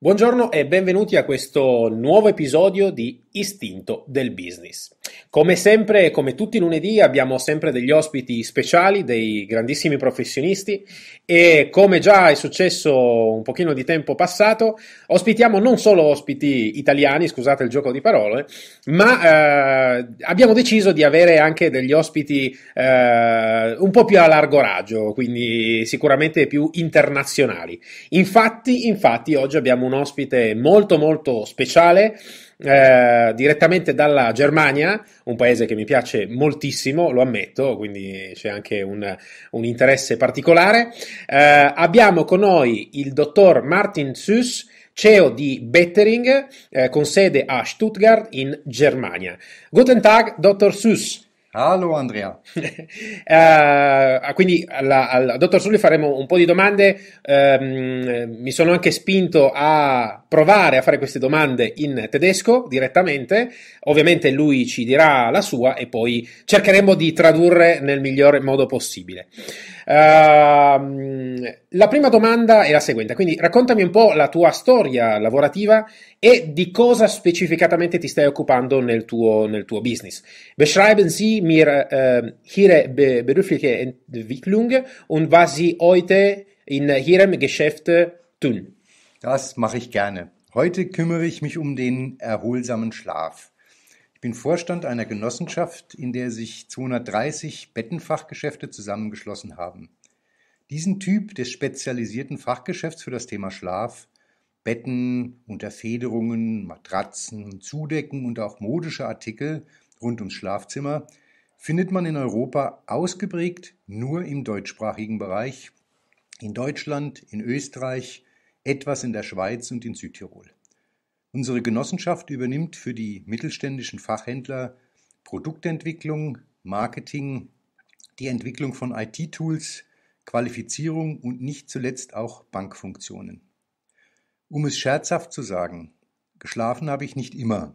Buongiorno e benvenuti a questo nuovo episodio di Istinto del Business. Come sempre e come tutti i lunedì abbiamo sempre degli ospiti speciali, dei grandissimi professionisti e come già è successo un pochino di tempo passato, ospitiamo non solo ospiti italiani, scusate il gioco di parole, ma abbiamo deciso di avere anche degli ospiti un po' più a largo raggio, quindi sicuramente più internazionali. Infatti oggi abbiamo un ospite molto speciale direttamente dalla Germania, un paese che mi piace moltissimo, lo ammetto, quindi c'è anche un interesse particolare. Abbiamo con noi il dottor Martin Süss, CEO di Bettering, con sede a Stuttgart in Germania. Guten Tag, dottor Süss. Ciao Andrea. Quindi al dottor Süss faremo un po' di domande, mi sono anche spinto a provare a fare queste domande in tedesco direttamente, ovviamente lui ci dirà la sua e poi cercheremo di tradurre nel migliore modo possibile. La prima domanda è la seguente, quindi raccontami un po' la tua storia lavorativa e di cosa specificatamente ti stai occupando nel tuo business. Beschreiben Sie mir Ihre berufliche Entwicklung und was Sie heute in Ihrem Geschäft tun. Das mache ich gerne. Heute kümmere ich mich um den erholsamen Schlaf. Ich bin Vorstand einer Genossenschaft, in der sich 230 Bettenfachgeschäfte zusammengeschlossen haben. Diesen Typ des spezialisierten Fachgeschäfts für das Thema Schlaf, Betten, Unterfederungen, Matratzen, Zudecken und auch modische Artikel rund ums Schlafzimmer findet man in Europa ausgeprägt nur im deutschsprachigen Bereich, in Deutschland, in Österreich, etwas in der Schweiz und in Südtirol. Unsere Genossenschaft übernimmt für die mittelständischen Fachhändler Produktentwicklung, Marketing, die Entwicklung von IT-Tools, Qualifizierung und nicht zuletzt auch Bankfunktionen. Um es scherzhaft zu sagen, geschlafen habe ich nicht immer.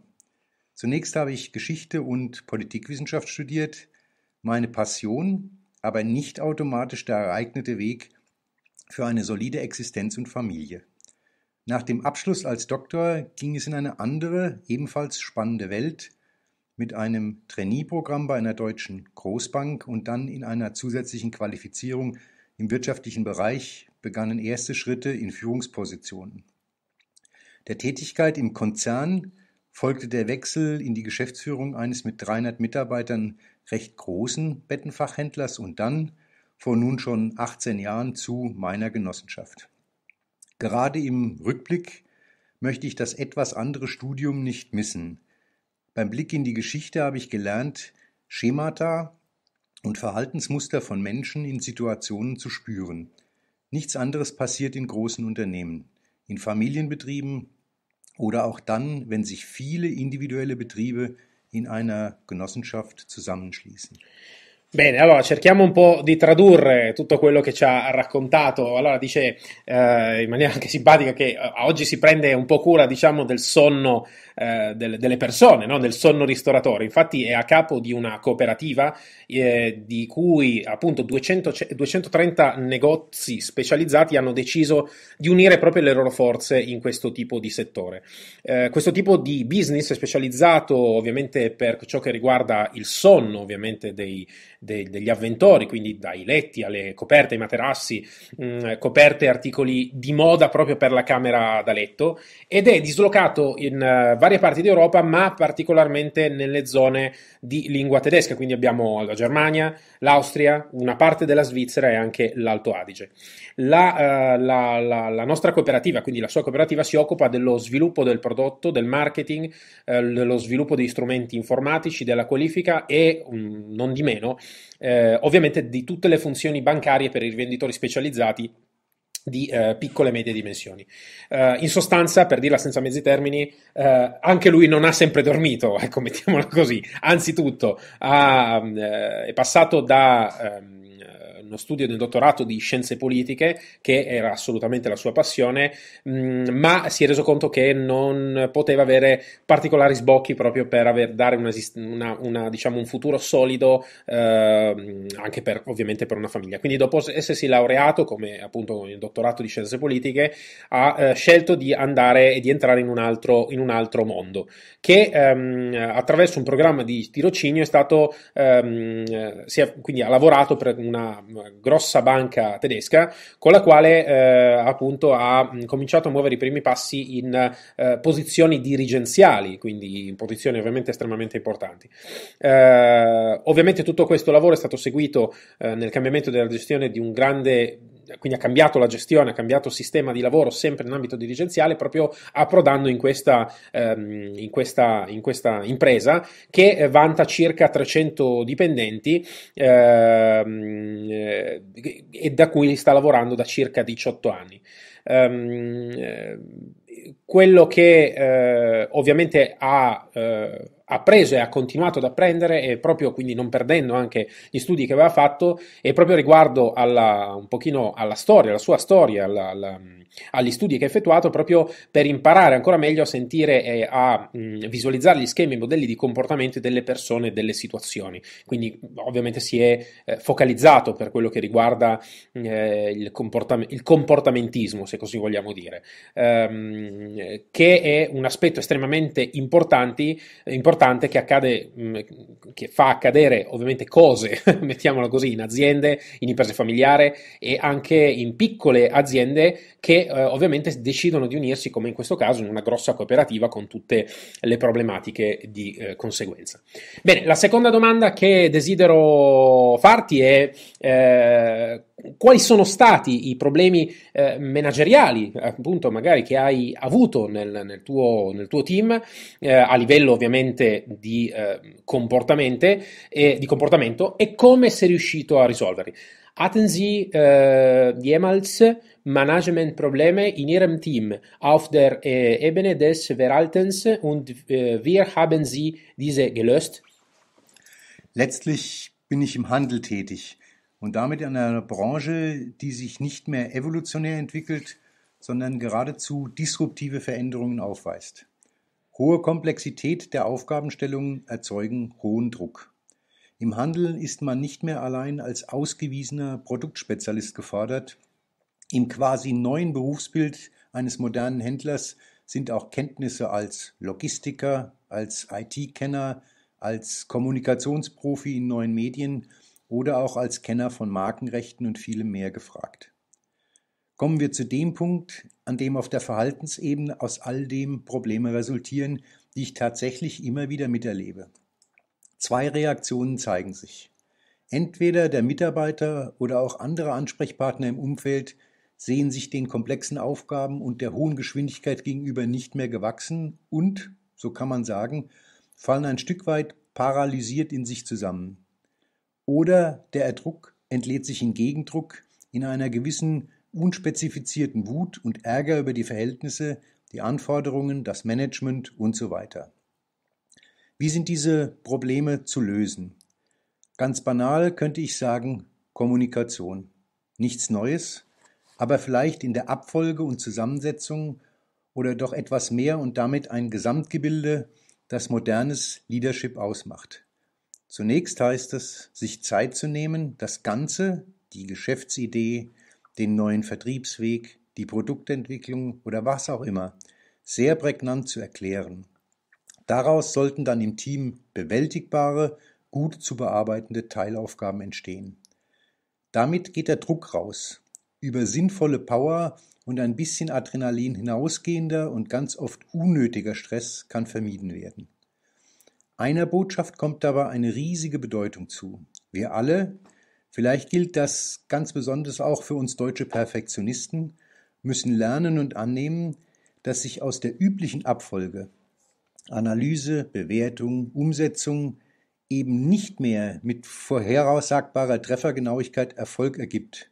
Zunächst habe ich Geschichte und Politikwissenschaft studiert, meine Passion, aber nicht automatisch der geeignete Weg für eine solide Existenz und Familie. Nach dem Abschluss als Doktor ging es in eine andere, ebenfalls spannende Welt mit einem Trainee-Programm bei einer deutschen Großbank und dann in einer zusätzlichen Qualifizierung im wirtschaftlichen Bereich begannen erste Schritte in Führungspositionen. Der Tätigkeit im Konzern folgte der Wechsel in die Geschäftsführung eines mit 300 Mitarbeitern recht großen Bettenfachhändlers und dann vor nun schon 18 Jahren zu meiner Genossenschaft. Gerade im Rückblick möchte ich das etwas andere Studium nicht missen. Beim Blick in die Geschichte habe ich gelernt, Schemata und Verhaltensmuster von Menschen in Situationen zu spüren. Nichts anderes passiert in großen Unternehmen, in Familienbetrieben oder auch dann, wenn sich viele individuelle Betriebe in einer Genossenschaft zusammenschließen. Bene, allora cerchiamo un po' di tradurre tutto quello che ci ha raccontato. Allora dice in maniera anche simpatica che oggi si prende un po' cura, diciamo, del sonno delle persone, no? Del sonno ristoratore. Infatti è a capo di una cooperativa di cui appunto 230 negozi specializzati hanno deciso di unire proprio le loro forze in questo tipo di settore. Questo tipo di business è specializzato ovviamente per ciò che riguarda il sonno, ovviamente degli avventori, quindi dai letti alle coperte, ai materassi, coperte, articoli di moda proprio per la camera da letto, ed è dislocato in varie parti d'Europa, ma particolarmente nelle zone di lingua tedesca, quindi abbiamo la Germania, l'Austria, una parte della Svizzera e anche l'Alto Adige. La nostra cooperativa, quindi la sua cooperativa, si occupa dello sviluppo del prodotto, del marketing, dello sviluppo degli strumenti informatici, della qualifica e, non di meno, ovviamente di tutte le funzioni bancarie per i rivenditori specializzati di piccole e medie dimensioni. In sostanza, per dirla senza mezzi termini, anche lui non ha sempre dormito, ecco, mettiamola così. Anzitutto è passato da uno studio del dottorato di scienze politiche, che era assolutamente la sua passione, ma si è reso conto che non poteva avere particolari sbocchi proprio per dare diciamo un futuro solido, anche per, ovviamente, per una famiglia. Quindi dopo essersi laureato, come appunto con il dottorato di scienze politiche, ha scelto di andare e di entrare in un altro mondo, che attraverso un programma di tirocinio è stato quindi ha lavorato per una grossa banca tedesca, con la quale appunto ha cominciato a muovere i primi passi in posizioni dirigenziali, quindi in posizioni ovviamente estremamente importanti. Ovviamente tutto questo lavoro è stato seguito nel cambiamento della gestione di un grande, quindi ha cambiato la gestione, ha cambiato il sistema di lavoro sempre in ambito dirigenziale, proprio approdando in questa impresa che vanta circa 300 dipendenti e da cui sta lavorando da circa 18 anni. Quello che ovviamente ha preso e ha continuato ad apprendere, e proprio quindi non perdendo anche gli studi che aveva fatto, e proprio riguardo un pochino alla storia, alla sua storia, agli studi che ha effettuato, proprio per imparare ancora meglio a sentire e a visualizzare gli schemi e modelli di comportamento delle persone e delle situazioni. Quindi ovviamente si è focalizzato per quello che riguarda il comportamentismo, se così vogliamo dire, che è un aspetto estremamente importante che fa accadere ovviamente cose, mettiamola così, in aziende, in imprese familiari e anche in piccole aziende che ovviamente decidono di unirsi, come in questo caso, in una grossa cooperativa, con tutte le problematiche di conseguenza. Bene, la seconda domanda che desidero farti è quali sono stati i problemi manageriali, appunto, magari che hai avuto nel tuo team, a livello ovviamente di comportamento, e come sei riuscito a risolverli. Hatten Sie jemals Managementprobleme in Ihrem Team auf der Ebene des Verhaltens, und wie haben Sie diese gelöst? Letztlich bin ich im Handel tätig und damit in einer Branche, die sich nicht mehr evolutionär entwickelt, sondern geradezu disruptive Veränderungen aufweist. Hohe Komplexität der Aufgabenstellungen erzeugen hohen Druck. Im Handel ist man nicht mehr allein als ausgewiesener Produktspezialist gefordert. Im quasi neuen Berufsbild eines modernen Händlers sind auch Kenntnisse als Logistiker, als IT-Kenner, als Kommunikationsprofi in neuen Medien oder auch als Kenner von Markenrechten und vielem mehr gefragt. Kommen wir zu dem Punkt, an dem auf der Verhaltensebene aus all dem Probleme resultieren, die ich tatsächlich immer wieder miterlebe. Zwei Reaktionen zeigen sich. Entweder der Mitarbeiter oder auch andere Ansprechpartner im Umfeld sehen sich den komplexen Aufgaben und der hohen Geschwindigkeit gegenüber nicht mehr gewachsen und, so kann man sagen, fallen ein Stück weit paralysiert in sich zusammen. Oder der Druck entlädt sich in Gegendruck, in einer gewissen unspezifizierten Wut und Ärger über die Verhältnisse, die Anforderungen, das Management und so weiter. Wie sind diese Probleme zu lösen? Ganz banal könnte ich sagen, Kommunikation. Nichts Neues, aber vielleicht in der Abfolge und Zusammensetzung oder doch etwas mehr und damit ein Gesamtgebilde, das modernes Leadership ausmacht. Zunächst heißt es, sich Zeit zu nehmen, das Ganze, die Geschäftsidee, den neuen Vertriebsweg, die Produktentwicklung oder was auch immer, sehr prägnant zu erklären. Daraus sollten dann im Team bewältigbare, gut zu bearbeitende Teilaufgaben entstehen. Damit geht der Druck raus. Über sinnvolle Power und ein bisschen Adrenalin hinausgehender und ganz oft unnötiger Stress kann vermieden werden. Einer Botschaft kommt dabei eine riesige Bedeutung zu. Wir alle, vielleicht gilt das ganz besonders auch für uns deutsche Perfektionisten, müssen lernen und annehmen, dass sich aus der üblichen Abfolge Analyse, Bewertung, Umsetzung eben nicht mehr mit vorhersagbarer Treffergenauigkeit Erfolg ergibt,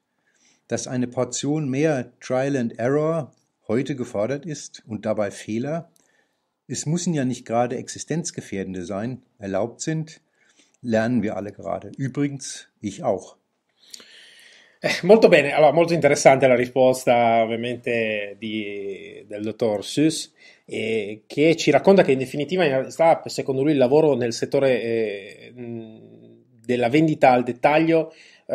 dass eine Portion mehr Trial and Error heute gefordert ist und dabei Fehler, es müssen ja nicht gerade existenzgefährdende sein, erlaubt sind, lernen wir alle gerade. Übrigens, ich auch. Molto bene, allora molto interessante la risposta ovviamente del dottor Süss, che ci racconta che in definitiva in realtà secondo lui il lavoro nel settore della vendita al dettaglio è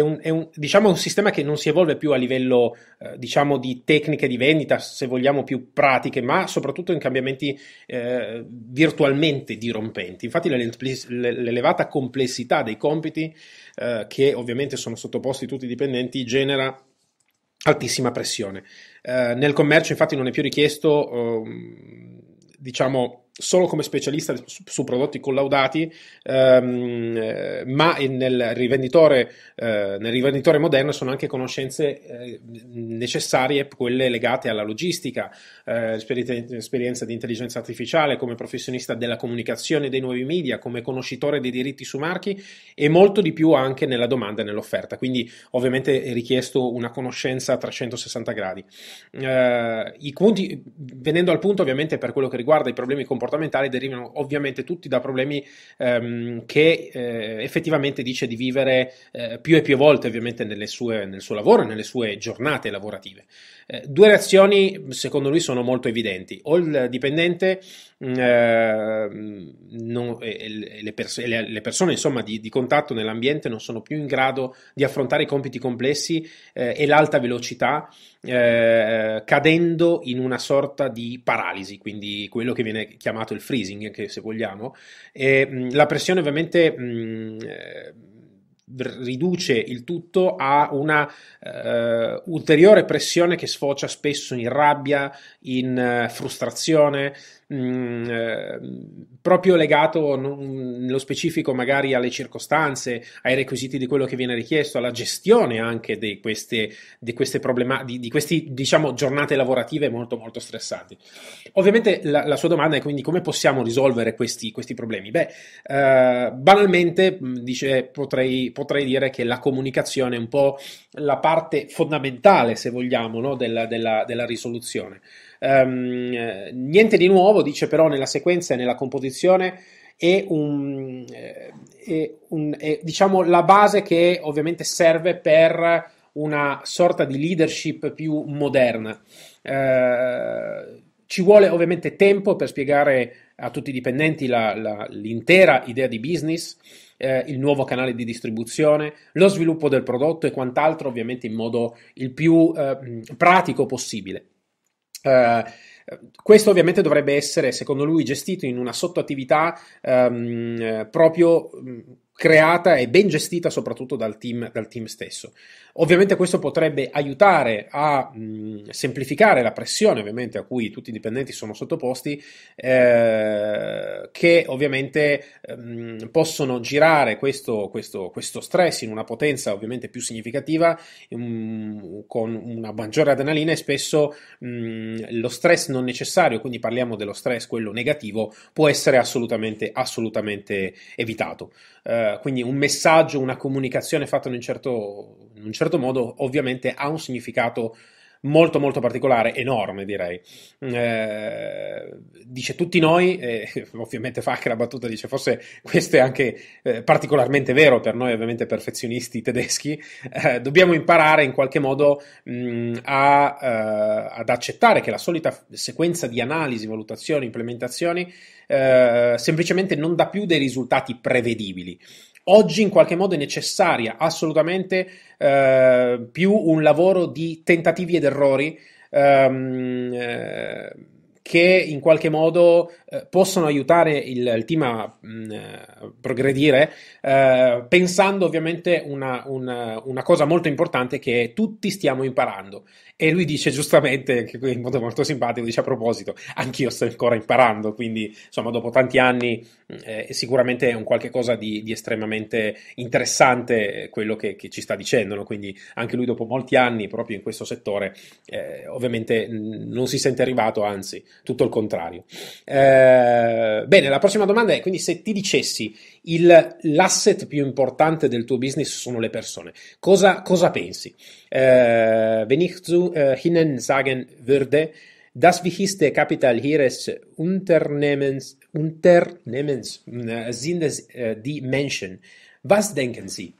un sistema che non si evolve più a livello diciamo di tecniche di vendita, se vogliamo più pratiche, ma soprattutto in cambiamenti virtualmente dirompenti. Infatti l'elevata complessità dei compiti che ovviamente sono sottoposti tutti i dipendenti genera altissima pressione. Nel commercio infatti non è più richiesto diciamo solo come specialista su prodotti collaudati, ma nel rivenditore moderno sono anche conoscenze necessarie, quelle legate alla logistica, esperienza di intelligenza artificiale, come professionista della comunicazione e dei nuovi media, come conoscitore dei diritti su marchi e molto di più anche nella domanda e nell'offerta. Quindi ovviamente è richiesto una conoscenza a 360 gradi. Venendo al punto, ovviamente per quello che riguarda i problemi comportamentali, derivano ovviamente tutti da problemi che effettivamente dice di vivere più e più volte ovviamente nel suo lavoro e nelle sue giornate lavorative. Due reazioni secondo lui sono molto evidenti: o il dipendente le persone insomma di contatto nell'ambiente non sono più in grado di affrontare i compiti complessi e l'alta velocità, cadendo in una sorta di paralisi, quindi quello che viene chiamato il freezing, che se vogliamo, e la pressione ovviamente riduce il tutto a una ulteriore pressione che sfocia spesso in rabbia, in frustrazione, proprio legato nello specifico magari alle circostanze, ai requisiti di quello che viene richiesto, alla gestione anche di queste diciamo giornate lavorative molto molto stressanti. Ovviamente la sua domanda è quindi: come possiamo risolvere questi problemi? Beh, banalmente dice, potrei dire che la comunicazione è un po' la parte fondamentale, se vogliamo, no? della risoluzione. Niente di nuovo, dice, però nella sequenza e nella composizione è diciamo la base che ovviamente serve per una sorta di leadership più moderna. Ci vuole ovviamente tempo per spiegare a tutti i dipendenti l'intera idea di business, il nuovo canale di distribuzione, lo sviluppo del prodotto e quant'altro, ovviamente in modo il più pratico possibile. Questo ovviamente dovrebbe essere, secondo lui, gestito in una sottoattività proprio creata e ben gestita soprattutto dal team stesso. Ovviamente questo potrebbe aiutare a semplificare la pressione ovviamente a cui tutti i dipendenti sono sottoposti, che ovviamente possono girare questo stress in una potenza ovviamente più significativa, con una maggiore adrenalina e spesso lo stress non necessario, quindi parliamo dello stress quello negativo, può essere assolutamente evitato. Quindi un messaggio, una comunicazione fatta in un certo modo ovviamente ha un significato molto molto particolare, enorme direi. Dice tutti noi, ovviamente fa anche la battuta, dice forse questo è anche particolarmente vero per noi ovviamente perfezionisti tedeschi, dobbiamo imparare in qualche modo ad accettare che la solita sequenza di analisi, valutazioni, implementazioni semplicemente non dà più dei risultati prevedibili. Oggi in qualche modo è necessaria assolutamente più un lavoro di tentativi ed errori che in qualche modo possono aiutare il team a progredire, pensando ovviamente una cosa molto importante, che tutti stiamo imparando. E lui dice giustamente, che in modo molto simpatico, dice a proposito, anch'io sto ancora imparando, quindi insomma dopo tanti anni sicuramente è un qualche cosa di estremamente interessante quello che ci sta dicendo, no? Quindi anche lui dopo molti anni proprio in questo settore ovviamente non si sente arrivato, anzi tutto il contrario. Bene, la prossima domanda è quindi: se ti dicessi l'asset più importante del tuo business sono le persone, cosa pensi? Wenn ich zu Ihnen sagen würde, das wichtigste Kapital Ihres Unternehmens sind die Menschen, was denken Sie?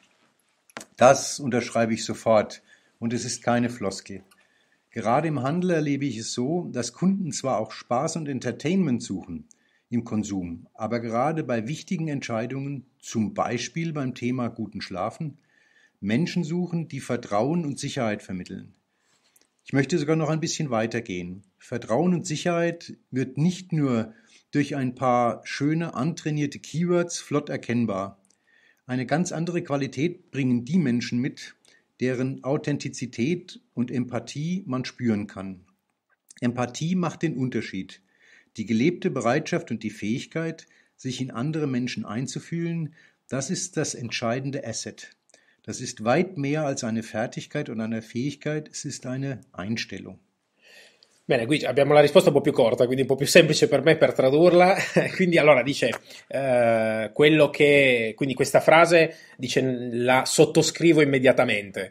Das unterschreibe ich sofort und es ist keine Floskel. Gerade im Handel erlebe ich es so, dass Kunden zwar auch Spaß und Entertainment suchen im Konsum, aber gerade bei wichtigen Entscheidungen, zum Beispiel beim Thema guten Schlafen, Menschen suchen, die Vertrauen und Sicherheit vermitteln. Ich möchte sogar noch ein bisschen weitergehen. Vertrauen und Sicherheit wird nicht nur durch ein paar schöne, antrainierte Keywords flott erkennbar. Eine ganz andere Qualität bringen die Menschen mit, deren Authentizität und Empathie man spüren kann. Empathie macht den Unterschied. Die gelebte Bereitschaft und die Fähigkeit, sich in andere Menschen einzufühlen, das ist das entscheidende Asset. Das ist weit mehr als eine Fertigkeit und eine Fähigkeit, es ist eine Einstellung. Bene, qui abbiamo la risposta un po' più corta, quindi un po' più semplice per me per tradurla. Quindi allora dice quello che, quindi questa frase dice la sottoscrivo immediatamente.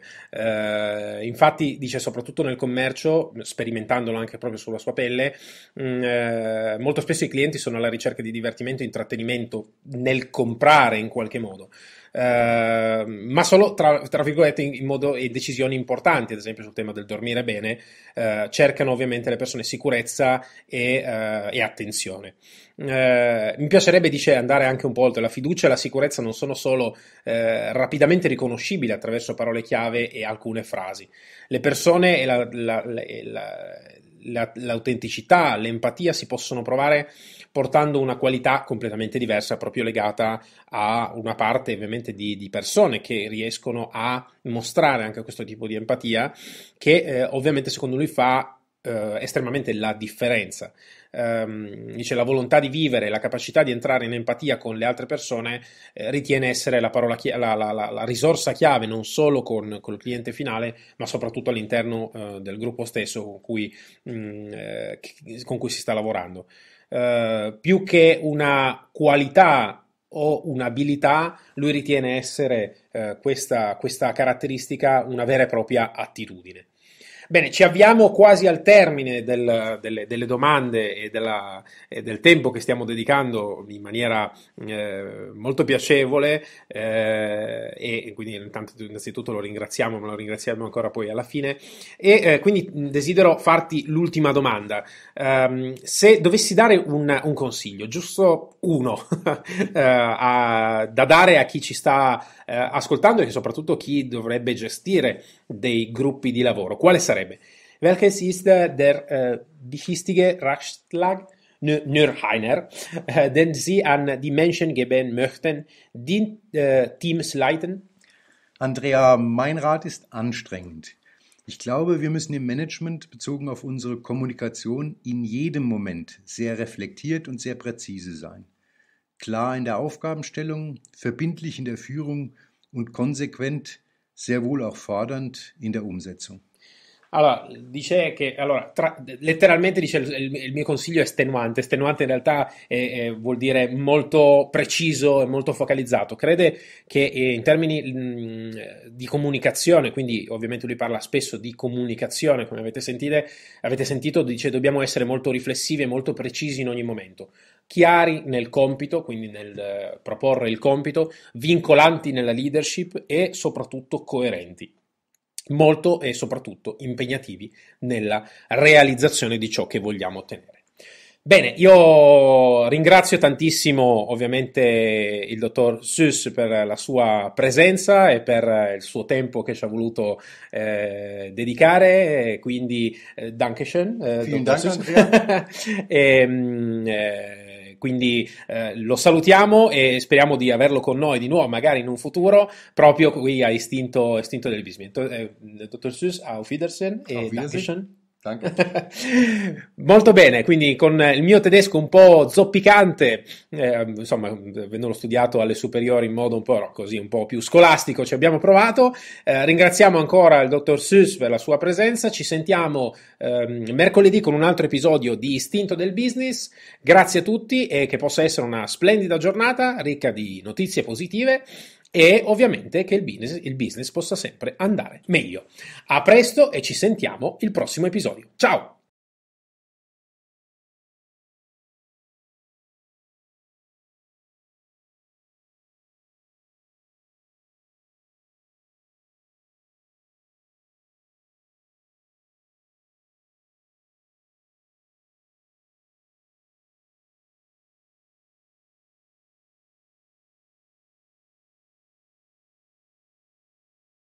Infatti dice soprattutto nel commercio, sperimentandolo anche proprio sulla sua pelle, molto spesso i clienti sono alla ricerca di divertimento e intrattenimento nel comprare in qualche modo. Ma solo tra virgolette in modo e decisioni importanti, ad esempio sul tema del dormire bene, cercano ovviamente le persone sicurezza e attenzione. Mi piacerebbe, dice, andare anche un po' oltre. La fiducia e la sicurezza non sono solo rapidamente riconoscibili attraverso parole chiave e alcune frasi. Le persone e l'autenticità, l'empatia si possono provare portando una qualità completamente diversa, proprio legata a una parte ovviamente di persone che riescono a mostrare anche questo tipo di empatia, che ovviamente secondo lui fa estremamente la differenza. Dice la volontà di vivere, la capacità di entrare in empatia con le altre persone ritiene essere la risorsa chiave non solo con il cliente finale, ma soprattutto all'interno del gruppo stesso con cui si sta lavorando. Più che una qualità o un'abilità, lui ritiene essere questa caratteristica una vera e propria attitudine. Bene, ci avviamo quasi al termine delle domande e del tempo che stiamo dedicando in maniera molto piacevole, e quindi innanzitutto lo ringraziamo, ma lo ringraziamo ancora poi alla fine, e quindi desidero farti l'ultima domanda. Se dovessi dare un consiglio, giusto uno, da dare a chi ci sta ascoltando e soprattutto chi dovrebbe gestire dei gruppi di lavoro, quale sarebbe? Welches ist der wichtigste Ratschlag nur einer, den Sie an die Menschen geben möchten, die Teams leiten? Andrea, mein Rat ist anstrengend. Ich glaube, wir müssen im Management bezogen auf unsere Kommunikation in jedem Moment sehr reflektiert und sehr präzise sein. Klar in der Aufgabenstellung, verbindlich in der Führung und konsequent, sehr wohl auch fordernd in der Umsetzung. Allora, dice che letteralmente dice il mio consiglio è estenuante in realtà vuol dire molto preciso e molto focalizzato. Crede che in termini di comunicazione, quindi ovviamente lui parla spesso di comunicazione, come avete sentito, dice dobbiamo essere molto riflessivi e molto precisi in ogni momento, chiari nel compito, quindi nel proporre il compito, vincolanti nella leadership e soprattutto coerenti. Molto e soprattutto impegnativi nella realizzazione di ciò che vogliamo ottenere. Bene, io ringrazio tantissimo ovviamente il dottor Süss per la sua presenza e per il suo tempo che ci ha voluto dedicare, quindi Dankeschön, dottor Süss. Quindi lo salutiamo e speriamo di averlo con noi di nuovo, magari in un futuro, proprio qui a Istinto del Business. Dottor Süss, auf Wiedersehen e Dankeschön. Danke. Molto bene, quindi con il mio tedesco un po' zoppicante, insomma, avendolo studiato alle superiori in modo un po' più scolastico, ci abbiamo provato. Ringraziamo ancora il dottor Süss per la sua presenza. Ci sentiamo mercoledì con un altro episodio di Istinto del Business. Grazie a tutti e che possa essere una splendida giornata ricca di notizie positive. E ovviamente che il business possa sempre andare meglio. A presto e ci sentiamo il prossimo episodio. Ciao!